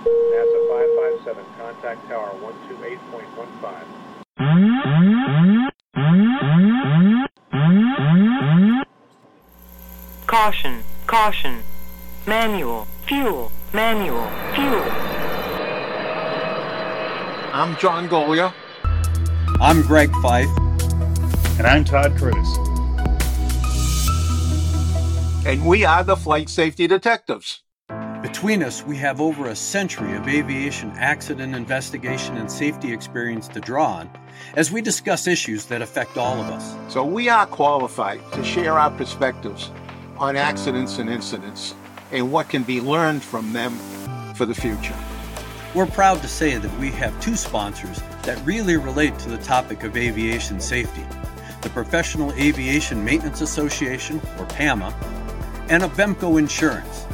NASA 557, contact tower 128.15. Caution, caution. Manual, fuel, manual, fuel. I'm John Golia. I'm Greg Feith. And I'm Todd Curtis. And we are the Flight Safety Detectives. Between us, we have over a century of aviation accident investigation and safety experience to draw on as we discuss issues that affect all of us. So we are qualified to share our perspectives on accidents and incidents and what can be learned from them for the future. We're proud to say that we have two sponsors that really relate to the topic of aviation safety: the Professional Aviation Maintenance Association, or PAMA, and Avemco Insurance.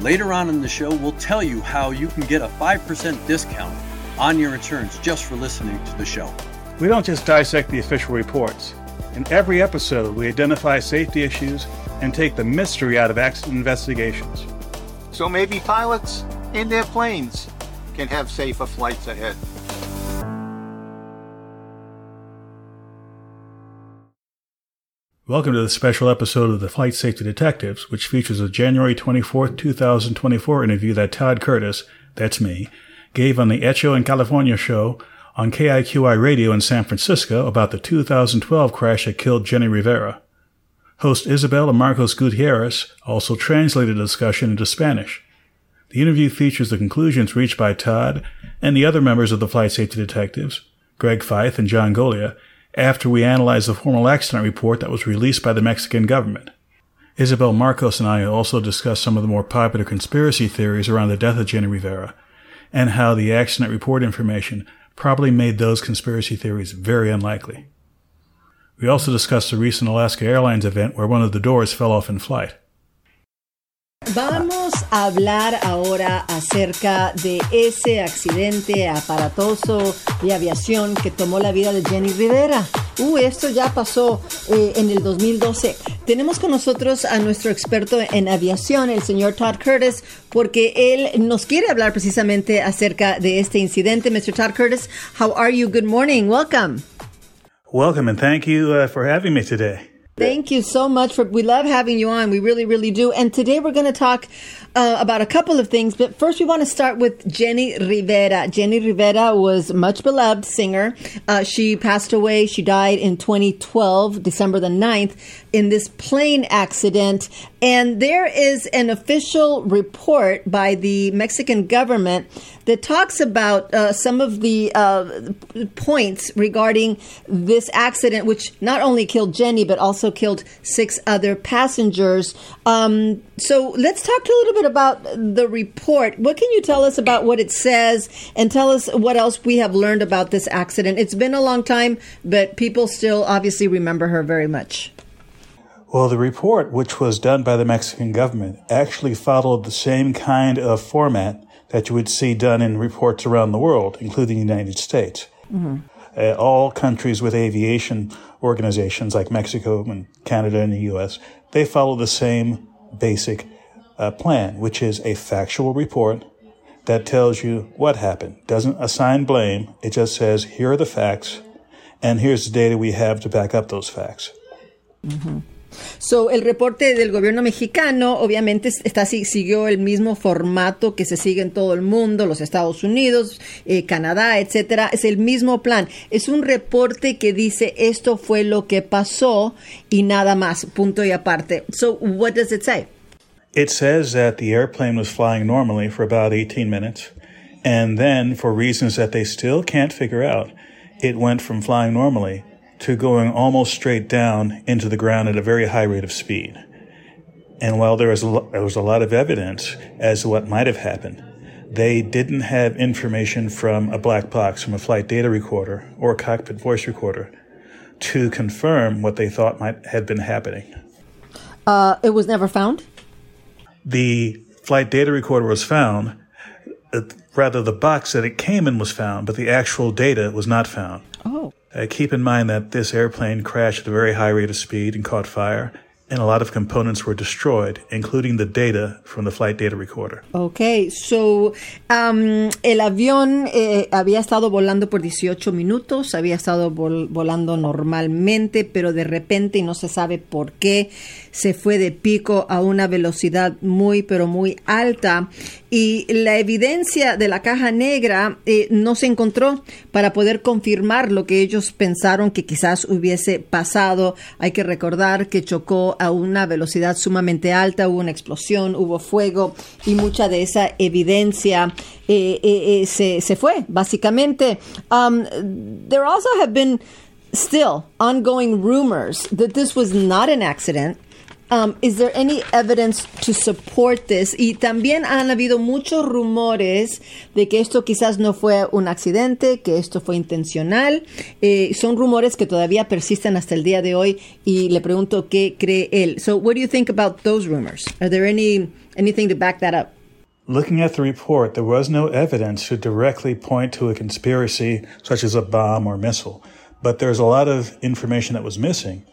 Later on in the show, we'll tell you how you can get a 5% discount on your insurance just for listening to the show. We don't just dissect the official reports. In every episode, we identify safety issues and take the mystery out of accident investigations. So maybe pilots and their planes can have safer flights ahead. Welcome to this special episode of the Flight Safety Detectives, which features a January 24, 2024 interview that Todd Curtis, that's me, gave on the Hecho en California show on KIQI Radio in San Francisco about the 2012 crash that killed Jenni Rivera. Host Isabel and Marcos Gutierrez also translated the discussion into Spanish. The interview features the conclusions reached by Todd and the other members of the Flight Safety Detectives, Greg Feith and John Golia, after we analyzed the formal accident report that was released by the Mexican government. Isabel, Marcos, and I also discussed some of the more popular conspiracy theories around the death of Jenni Rivera and how the accident report information probably made those conspiracy theories very unlikely. We also discussed the recent Alaska Airlines event where one of the doors fell off in flight. Vamos a hablar ahora acerca de ese accidente aparatoso de aviación que tomó la vida de Jenni Rivera. Esto ya pasó en el 2012. Tenemos con nosotros a nuestro experto en aviación, el señor Todd Curtis, porque él nos quiere hablar precisamente acerca de este incidente. Mr. Todd Curtis, how are you? Good morning. Welcome. Welcome, and thank you for having me today. Thank you so much. We love having you on. We really, really do. And today we're going to talk about a couple of things. But first, we want to start with Jenni Rivera. Jenni Rivera was a much beloved singer. She passed away. She died in 2012, December the 9th, in this plane accident. And there is an official report by the Mexican government that talks about some of the points regarding this accident, which not only killed Jenni, but also killed six other passengers. So let's talk a little bit about the report. What can you tell us about what it says, and tell us what else we have learned about this accident? It's been a long time, but people still obviously remember her very much. Well, the report, which was done by the Mexican government, actually followed the same kind of format that you would see done in reports around the world, including the United States. Mm-hmm. All countries with aviation organizations like Mexico and Canada and the U.S., they follow the same basic plan, which is a factual report that tells you what happened. Doesn't assign blame. It just says, here are the facts, and here's the data we have to back up those facts. Mm-hmm. So, el reporte del gobierno mexicano, obviamente, siguió el mismo formato que se sigue en todo el mundo, los Estados Unidos, Canadá, etcétera. Es el mismo plan. Es un reporte que dice esto fue lo que pasó y nada más, punto y aparte. So, what does it say? It says that the airplane was flying normally for about 18 minutes, and then, for reasons that they still can't figure out, it went from flying normally to going almost straight down into the ground at a very high rate of speed. And while there was a lot of evidence as to what might have happened, they didn't have information from a black box, from a flight data recorder or a cockpit voice recorder, to confirm what they thought might have been happening. It was never found? The flight data recorder was found. Rather, the box that it came in was found, but the actual data was not found. Oh. Keep in mind that this airplane crashed at a very high rate of speed and caught fire, and a lot of components were destroyed, including the data from the flight data recorder. Okay, so el avión había estado volando por 18 minutos, había estado volando normalmente, pero de repente, y no se sabe por qué, se fue de pico a una velocidad muy, pero muy alta. Y la evidencia de la caja negra no se encontró para poder confirmar lo que ellos pensaron que quizás hubiese pasado. Hay que recordar que chocó a una velocidad sumamente alta, hubo una explosión, hubo fuego y mucha de esa evidencia se fue, básicamente. There also have been still ongoing rumors that this was not an accident. Is there any evidence to support this? Y también han habido muchos rumores de que esto quizás no fue un accidente, que esto fue intencional. Son rumores que todavía persisten hasta el día de hoy y le pregunto qué cree él. So what do you think about those rumors? Are there anything to back that up? Looking at the report, there was no evidence to directly point to a conspiracy such as a bomb or missile. But there's a lot of information that was missing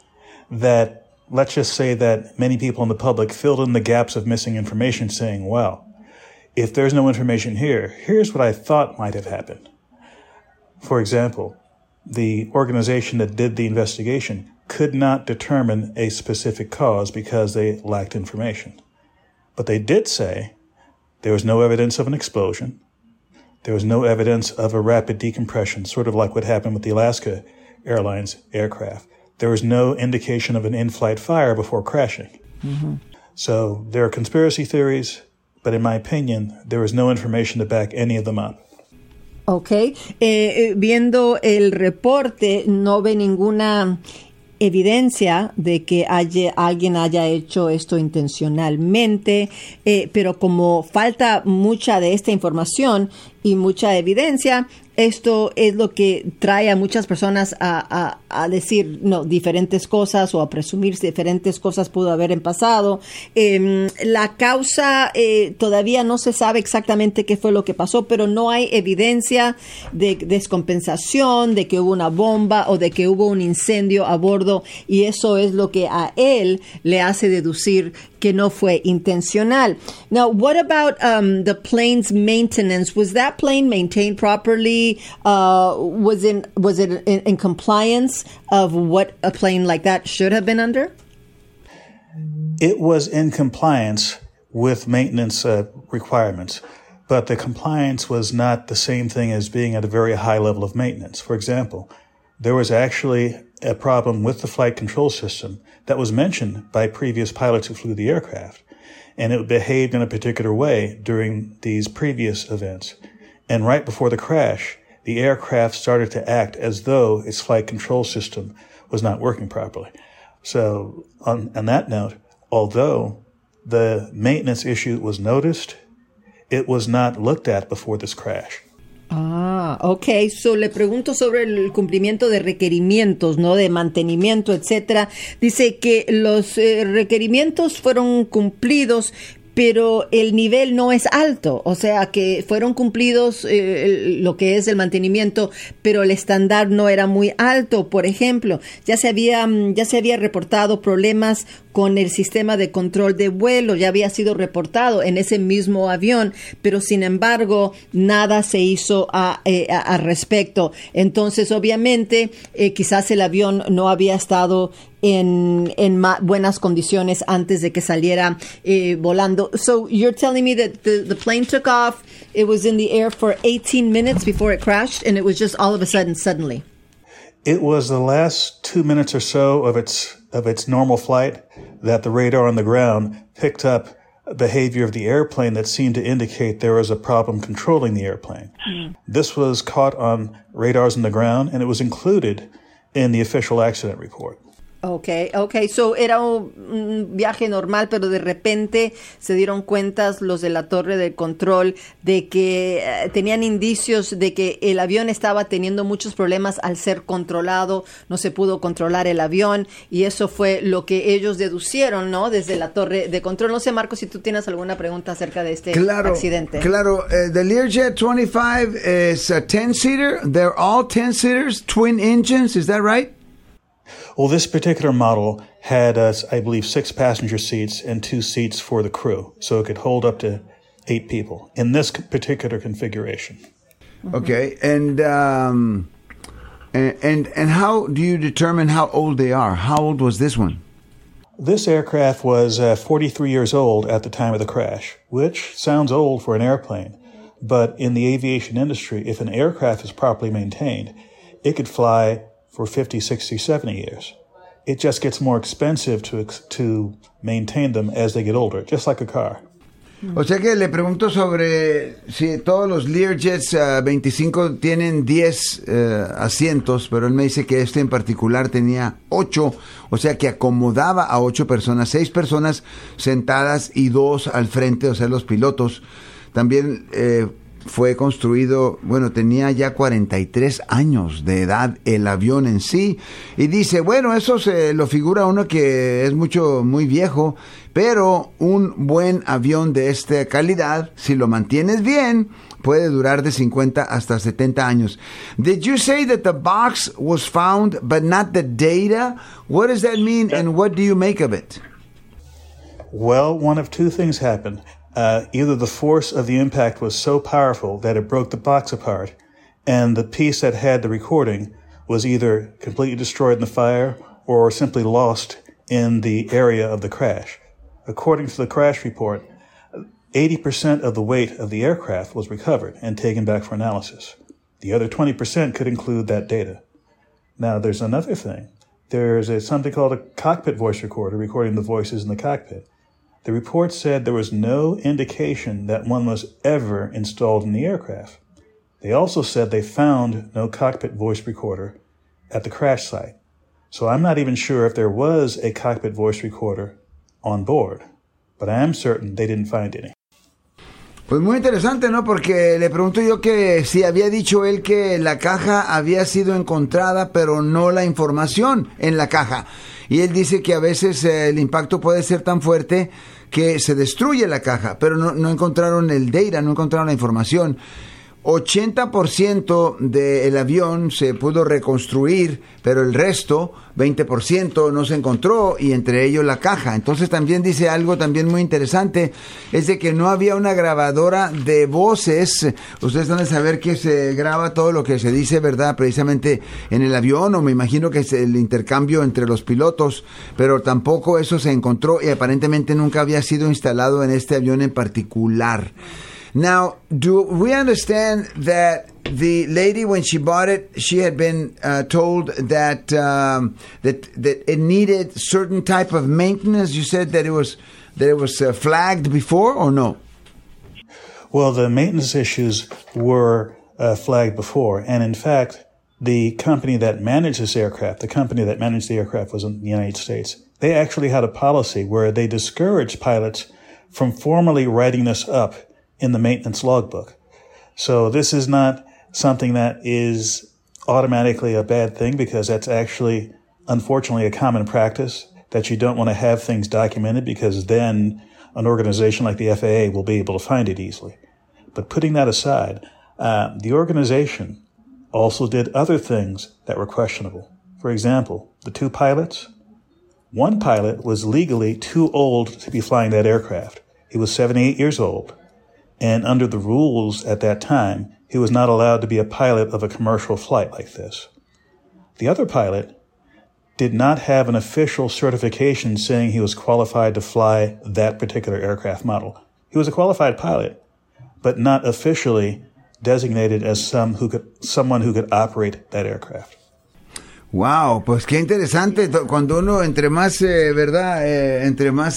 that let's just say that many people in the public filled in the gaps of missing information saying, well, if there's no information here, here's what I thought might have happened. For example, the organization that did the investigation could not determine a specific cause because they lacked information. But they did say there was no evidence of an explosion. There was no evidence of a rapid decompression, sort of like what happened with the Alaska Airlines aircraft. There was no indication of an in-flight fire before crashing. Mm-hmm. So there are conspiracy theories, but in my opinion, there is no information to back any of them up. Okay. Viendo el reporte, no ve ninguna evidencia de que alguien haya hecho esto intencionalmente, pero como falta mucha de esta información y mucha evidencia, esto es lo que trae a muchas personas a decir no diferentes cosas o a presumir diferentes cosas pudo haber en pasado. La causa todavía no se sabe exactamente qué fue lo que pasó, pero no hay evidencia de descompensación, de que hubo una bomba o de que hubo un incendio a bordo, y eso es lo que a él le hace deducir que no fue intencional. Now, what about the plane's maintenance? Was that plane maintained properly? Was it in compliance of what a plane like that should have been under? It was in compliance with maintenance requirements, but the compliance was not the same thing as being at a very high level of maintenance. For example, there was actually a problem with the flight control system that was mentioned by previous pilots who flew the aircraft, and it behaved in a particular way during these previous events. And right before the crash, the aircraft started to act as though its flight control system was not working properly. So on that note, although the maintenance issue was noticed, it was not looked at before this crash. Okay. So le pregunto sobre el cumplimiento de requerimientos, ¿no? De mantenimiento, etcétera. Dice que los requerimientos fueron cumplidos, pero el nivel no es alto. O sea, que fueron cumplidos lo que es el mantenimiento, pero el estándar no era muy alto. Por ejemplo, ya se había reportado problemas con el sistema de control de vuelo, ya había sido reportado en ese mismo avión, pero sin embargo nada se hizo al respecto. Entonces, obviamente, quizás el avión no había estado in buenas condiciones antes de que saliera volando. So you're telling me that the plane took off, it was in the air for 18 minutes before it crashed, and it was just all of a sudden, suddenly. It was the last 2 minutes or so of its normal flight that the radar on the ground picked up behavior of the airplane that seemed to indicate there was a problem controlling the airplane. Mm. This was caught on radars on the ground, and it was included in the official accident report. Okay. So era un viaje normal, pero de repente se dieron cuentas los de la torre de control de que tenían indicios de que el avión estaba teniendo muchos problemas al ser controlado, no se pudo controlar el avión, y eso fue lo que ellos deducieron, ¿no? Desde la torre de control. No sé, Marcos, si tú tienes alguna pregunta acerca de este accidente. Claro. The Learjet 25 is a 10-seater. They're all 10-seaters, twin engines. Is that right? Well, this particular model had, I believe, 6 passenger seats and 2 seats for the crew. So it could hold up to 8 people in this particular configuration. Okay. And how do you determine how old they are? How old was this one? This aircraft was 43 years old at the time of the crash, which sounds old for an airplane. But in the aviation industry, if an aircraft is properly maintained, it could fly for 50, 60, 70 years. It just gets more expensive to maintain them as they get older, just like a car. O sea que le pregunto sobre si todos los Learjets 25 tienen 10 asientos, pero él me dice que este en particular tenía 8, o sea que acomodaba a 8 personas, 6 personas sentadas y 2 al frente, o sea, los pilotos. También fue construido, bueno, tenía ya 43 años de edad el avión en sí. Y dice, bueno, eso se lo figura uno que es mucho, muy viejo, pero un buen avión de esta calidad, si lo mantienes bien, puede durar de 50 hasta 70 años. Did you say that the box was found, but not the data? What does that mean, and what do you make of it? Well, one of two things happened. Either the force of the impact was so powerful that it broke the box apart, and the piece that had the recording was either completely destroyed in the fire or simply lost in the area of the crash. According to the crash report, 80% of the weight of the aircraft was recovered and taken back for analysis. The other 20% could include that data. Now, there's another thing. There's something called a cockpit voice recorder recording the voices in the cockpit. The report said there was no indication that one was ever installed in the aircraft. They also said they found no cockpit voice recorder at the crash site. So I'm not even sure if there was a cockpit voice recorder on board, but I am certain they didn't find any. Pues muy interesante, ¿no? Porque le pregunto yo que si había dicho él que la caja había sido encontrada, pero no la información en la caja. Y él dice que a veces el impacto puede ser tan fuerte que se destruye la caja, pero no encontraron el data, no encontraron la información. 80% del avión se pudo reconstruir, pero el resto, 20%, no se encontró, y entre ellos la caja. Entonces también dice algo también muy interesante, es de que no había una grabadora de voces. Ustedes van a saber que se graba todo lo que se dice, ¿verdad? Precisamente en el avión, o me imagino que es el intercambio entre los pilotos, pero tampoco eso se encontró, y aparentemente nunca había sido instalado en este avión en particular. Now, do we understand that the lady, when she bought it, she had been told that that it needed certain type of maintenance? You said that it was flagged before, or no? Well, the maintenance issues were flagged before, and in fact, the company that managed the aircraft, was in the United States. They actually had a policy where they discouraged pilots from formally writing this up in the maintenance logbook. So this is not something that is automatically a bad thing, because that's actually, unfortunately, a common practice that you don't want to have things documented, because then an organization like the FAA will be able to find it easily. But putting that aside, the organization also did other things that were questionable. For example, the 2 pilots. One pilot was legally too old to be flying that aircraft. He was 78 years old. And under the rules at that time, he was not allowed to be a pilot of a commercial flight like this. The other pilot did not have an official certification saying he was qualified to fly that particular aircraft model. He was a qualified pilot, but not officially designated as someone who could operate that aircraft. Wow, pues qué interesante. Cuando uno entre más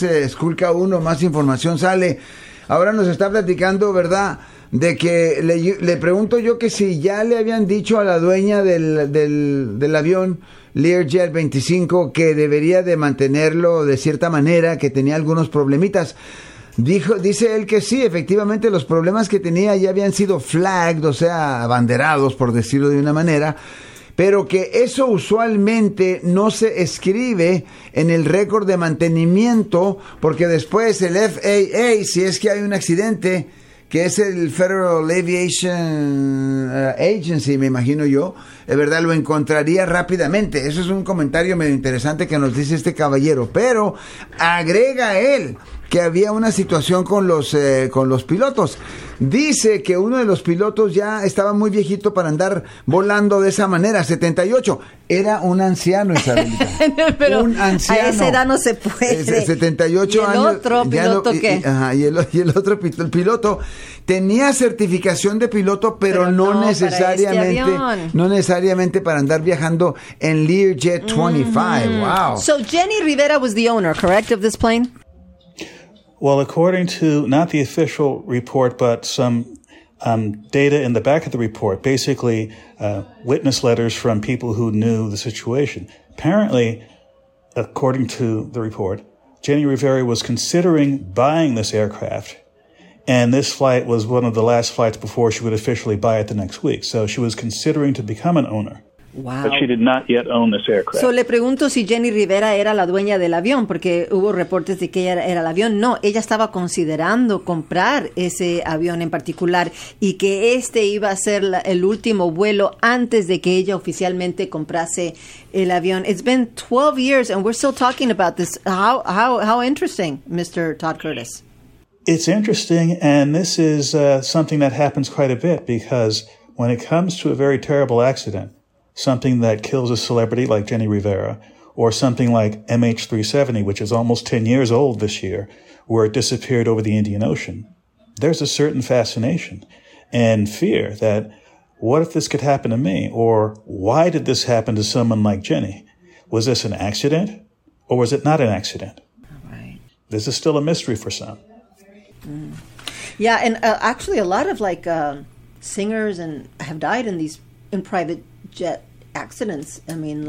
esculca uno, más información sale. Ahora nos está platicando, ¿verdad?, de que le pregunto yo que si ya le habían dicho a la dueña del avión Learjet 25 que debería de mantenerlo de cierta manera, que tenía algunos problemitas. Dice él que sí, efectivamente los problemas que tenía ya habían sido flagged, o sea, abanderados, por decirlo de una manera, pero que eso usualmente no se escribe en el récord de mantenimiento, porque después el FAA, si es que hay un accidente, que es el Federal Aviation Agency, me imagino yo, es verdad, lo encontraría rápidamente. Eso es un comentario medio interesante que nos dice este caballero, pero agrega él que había una situación con los pilotos. Dice que uno de los pilotos ya estaba muy viejito para andar volando de esa manera, 78. Era un anciano, Isabelita. Pero un anciano. A esa edad no se puede. 78 ¿Y el años. Otro piloto no, qué? Y el otro piloto tenía certificación de piloto, pero no necesariamente para este para andar viajando en Learjet 25. Mm-hmm. Wow. So Jenni Rivera was the owner, correct, of this plane? Well, according to not the official report, but some data in the back of the report, basically witness letters from people who knew the situation. Apparently, according to the report, Jenni Rivera was considering buying this aircraft, and this flight was one of the last flights before she would officially buy it the next week. So she was considering to become an owner. Wow. But she did not yet own this aircraft. So le pregunto si Jenni Rivera era la dueña del avión, porque hubo reportes de que ella era el avión. No, ella estaba considerando comprar ese avión en particular y que este iba a ser el último vuelo antes de que ella oficialmente comprase el avión. It's been 12 years and we're still talking about this. How interesting, Mr. Todd Curtis. It's interesting, and this is something that happens quite a bit, because when it comes to a very terrible accident, something that kills a celebrity like Jenni Rivera, or something like MH370, which is almost 10 years old this year, where it disappeared over the Indian Ocean, there's a certain fascination and fear that, what if this could happen to me? Or why did this happen to someone like Jenni? Was this an accident, or was it not an accident? All right. This is still a mystery for some. Mm. Yeah, and actually a lot of singers and have died in private jet accidents. I mean,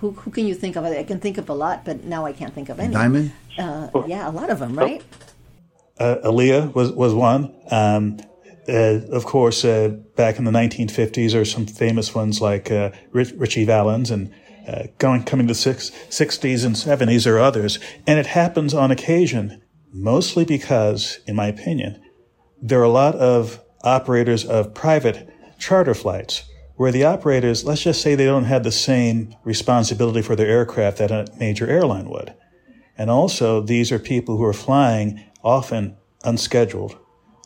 who can you think of? I can think of a lot, but now I can't think of any. Diamond? Yeah, a lot of them, right? Aaliyah was one. Of course, back in the 1950s, there are some famous ones like Richie Valens, and coming to the 60s and 70s or others. And it happens on occasion, mostly because, in my opinion, there are a lot of operators of private charter flights where the operators, let's just say they don't have the same responsibility for their aircraft that a major airline would. And also, these are people who are flying often unscheduled,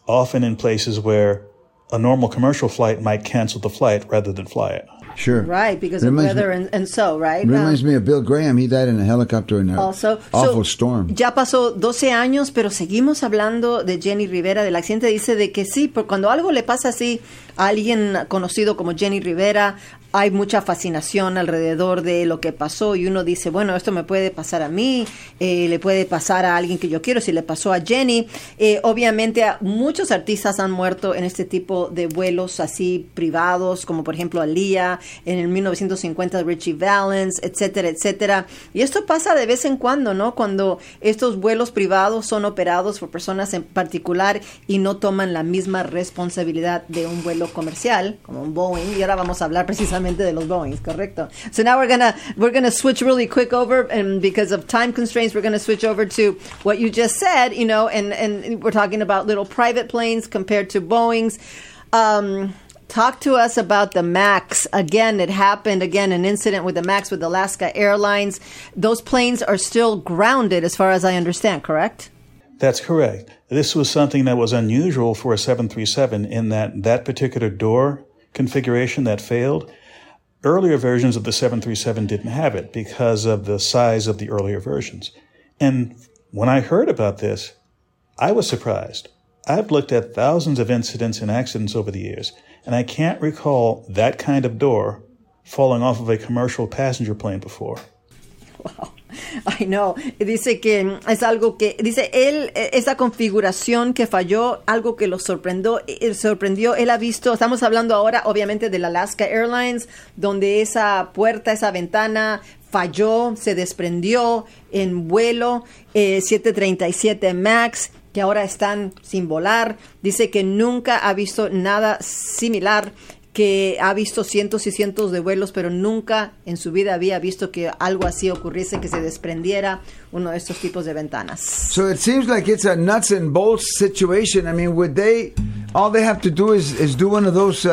often in places where a normal commercial flight might cancel the flight rather than fly it. Sure. Right, because of weather and so, right? Reminds me of Bill Graham. He died in a helicopter in an awful storm. Ya pasó 12 años, pero seguimos hablando de Jenni Rivera, del accidente. Dice de que sí, porque cuando algo le pasa así a alguien conocido como Jenni Rivera, hay mucha fascinación alrededor de lo que pasó, y uno dice, bueno, esto me puede pasar a mí, le puede pasar a alguien que yo quiero, si le pasó a Jenni. Obviamente, muchos artistas han muerto en este tipo de vuelos así privados, como por ejemplo Aaliyah, en el 1950 Richie Valens, etcétera, etcétera. Y esto pasa de vez en cuando, ¿no? Cuando estos vuelos privados son operados por personas en particular y no toman la misma responsabilidad de un vuelo comercial, como un Boeing, y ahora vamos a hablar precisamente de los Boeings, ¿correcto? So now we're gonna switch really quick over, and because of time constraints, we're gonna switch over to what you just said, you know, and we're talking about little private planes compared to Boeings. Talk to us about the MAX. Again, it happened, an incident with the MAX with Alaska Airlines. Those planes are still grounded, as far as I understand, correct? That's correct. This was something that was unusual for a 737 in that particular door configuration that failed. Earlier versions of the 737 didn't have it because of the size of the earlier versions. And when I heard about this, I was surprised. I've looked at thousands of incidents and accidents over the years, and I can't recall that kind of door falling off of a commercial passenger plane before. Wow. I know. Dice que es algo que, dice él, esa configuración que falló, algo que lo sorprendió. Él ha visto, estamos hablando ahora obviamente de la Alaska Airlines, donde esa puerta, esa ventana falló, se desprendió en vuelo, 737 MAX, que ahora están sin volar. Dice que nunca ha visto nada similar, que ha visto cientos y cientos de vuelos, pero nunca en su vida había visto que algo así ocurriese, que se desprendiera uno de estos tipos de ventanas. So it seems like it's a nuts and bolts situation. I mean, would they, all they have to do is do one of those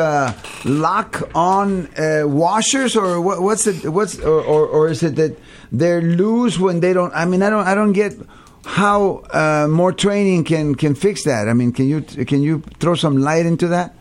lock-on washers, or what's is it that they're loose when they don't? I mean, I don't get how more training can fix that. I mean, can you throw some light into that?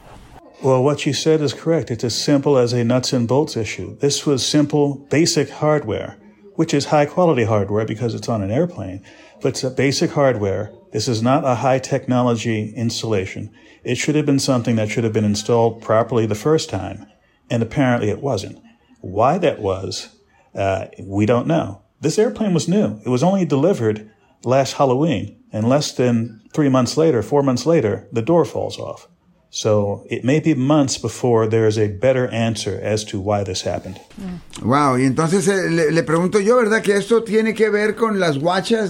Well, what you said is correct. It's as simple as a nuts and bolts issue. This was simple, basic hardware, which is high-quality hardware because it's on an airplane. But it's a basic hardware. This is not a high-technology installation. It should have been something that should have been installed properly the first time, and apparently it wasn't. Why that was, we don't know. This airplane was new. It was only delivered last Halloween, and less than 4 months later, the door falls off. So it may be months before there is a better answer as to why this happened. Wow, y entonces le pregunto yo, ¿verdad? Que esto tiene que ver con las guachas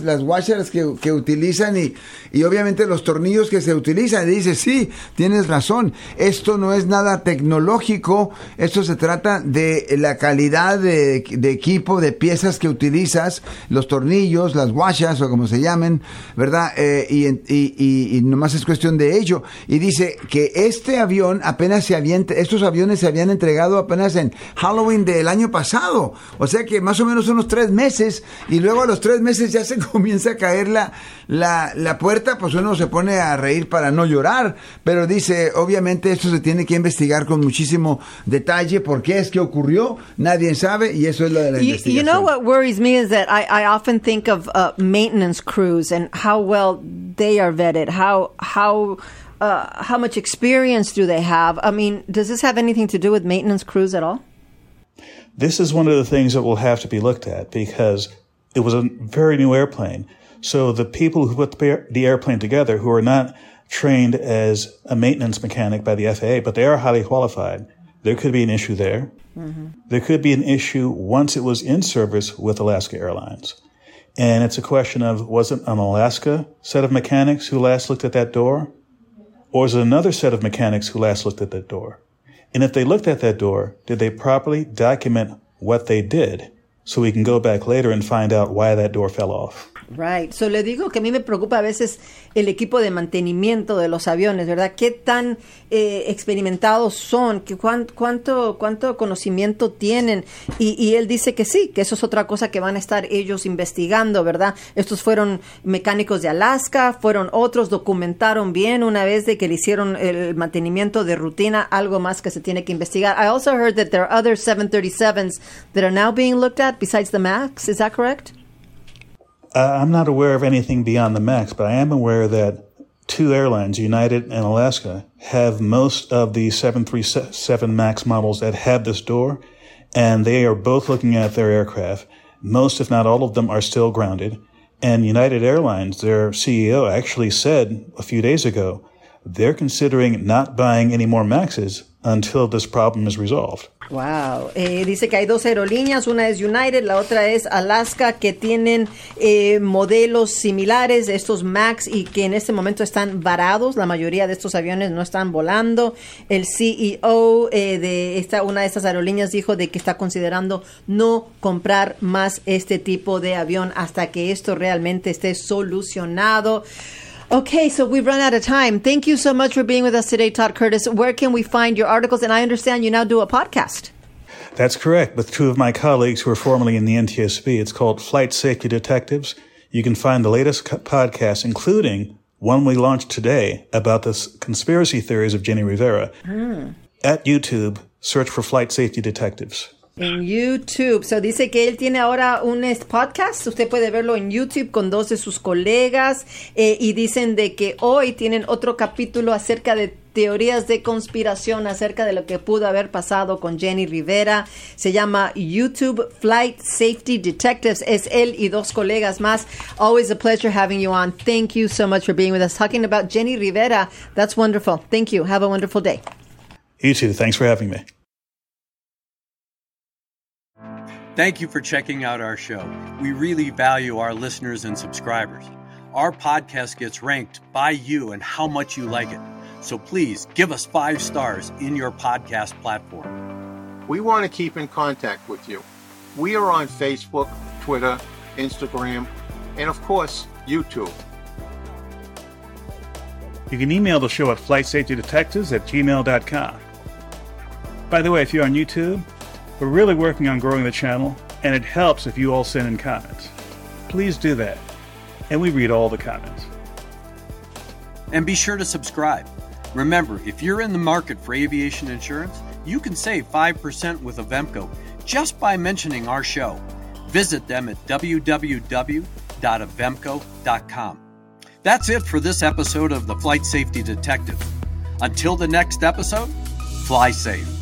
que utilizan y obviamente los tornillos que se utilizan. Y dice, sí, tienes razón, esto no es nada tecnológico, esto se trata de la calidad de equipo, de piezas que utilizas, los tornillos, las guachas o como se llamen, ¿verdad? Y nomás es cuestión de ello. Y dice que este avión estos aviones se habían entregado apenas en Halloween del año pasado, o sea que más o menos unos 3 meses, y luego a los 3 meses ya se comienza a caer la puerta, pues uno se pone a reír para no llorar, pero dice, obviamente esto se tiene que investigar con muchísimo detalle, por qué es que ocurrió, nadie sabe, y eso es lo de la investigación. You know what worries me is that I often think of maintenance crews and how well they are vetted, how much experience do they have? I mean, does this have anything to do with maintenance crews at all? This is one of the things that will have to be looked at because it was a very new airplane. So the people who put the airplane together, who are not trained as a maintenance mechanic by the FAA, but they are highly qualified, there could be an issue there. Mm-hmm. There could be an issue once it was in service with Alaska Airlines. And it's a question of, was it an Alaska set of mechanics who last looked at that door? Or is it another set of mechanics who last looked at that door? And if they looked at that door, did they properly document what they did so we can go back later and find out why that door fell off? Right. So le digo que a mí me preocupa a veces el equipo de mantenimiento de los aviones, ¿verdad? ¿Qué tan experimentados son? ¿Cuánto conocimiento tienen? Y él dice que sí, que eso es otra cosa que van a estar ellos investigando, ¿verdad? Estos fueron mecánicos de Alaska, fueron otros, documentaron bien una vez de que le hicieron el mantenimiento de rutina, algo más que se tiene que investigar. I also heard that there are other 737s that are now being looked at besides the MAX. Is that correct? I'm not aware of anything beyond the MAX, but I am aware that 2 airlines, United and Alaska, have most of the 737 MAX models that have this door, and they are both looking at their aircraft. Most, if not all of them, are still grounded. And United Airlines, their CEO, actually said a few days ago, they're considering not buying any more MAXs until this problem is resolved. Wow. Dice que hay 2 aerolíneas, una es United, la otra es Alaska, que tienen modelos similares de estos MAX y que en este momento están varados. La mayoría de estos aviones no están volando. El CEO de una de estas aerolíneas dijo de que está considerando no comprar más este tipo de avión hasta que esto realmente esté solucionado. Okay, so we've run out of time. Thank you so much for being with us today, Todd Curtis. Where can we find your articles? And I understand you now do a podcast. That's correct. With 2 of my colleagues who were formerly in the NTSB, it's called Flight Safety Detectives. You can find the latest podcast, including one we launched today about the conspiracy theories of Jenni Rivera. At YouTube, search for Flight Safety Detectives. En YouTube. So dice que él tiene ahora un podcast. Usted puede verlo en YouTube con 2 de sus colegas. Y dicen de que hoy tienen otro capítulo acerca de teorías de conspiración acerca de lo que pudo haber pasado con Jenni Rivera. Se llama YouTube Flight Safety Detectives. Es él y 2 colegas más. Always a pleasure having you on. Thank you so much for being with us. Talking about Jenni Rivera. That's wonderful. Thank you. Have a wonderful day. You too. Thanks for having me. Thank you for checking out our show. We really value our listeners and subscribers. Our podcast gets ranked by you and how much you like it. So please give us 5 stars in your podcast platform. We want to keep in contact with you. We are on Facebook, Twitter, Instagram, and of course, YouTube. You can email the show at flightsafetydetectives@gmail.com. By the way, if you're on YouTube, we're really working on growing the channel, and it helps if you all send in comments. Please do that, and we read all the comments. And be sure to subscribe. Remember, if you're in the market for aviation insurance, you can save 5% with Avemco just by mentioning our show. Visit them at www.avemco.com. That's it for this episode of the Flight Safety Detective. Until the next episode, fly safe.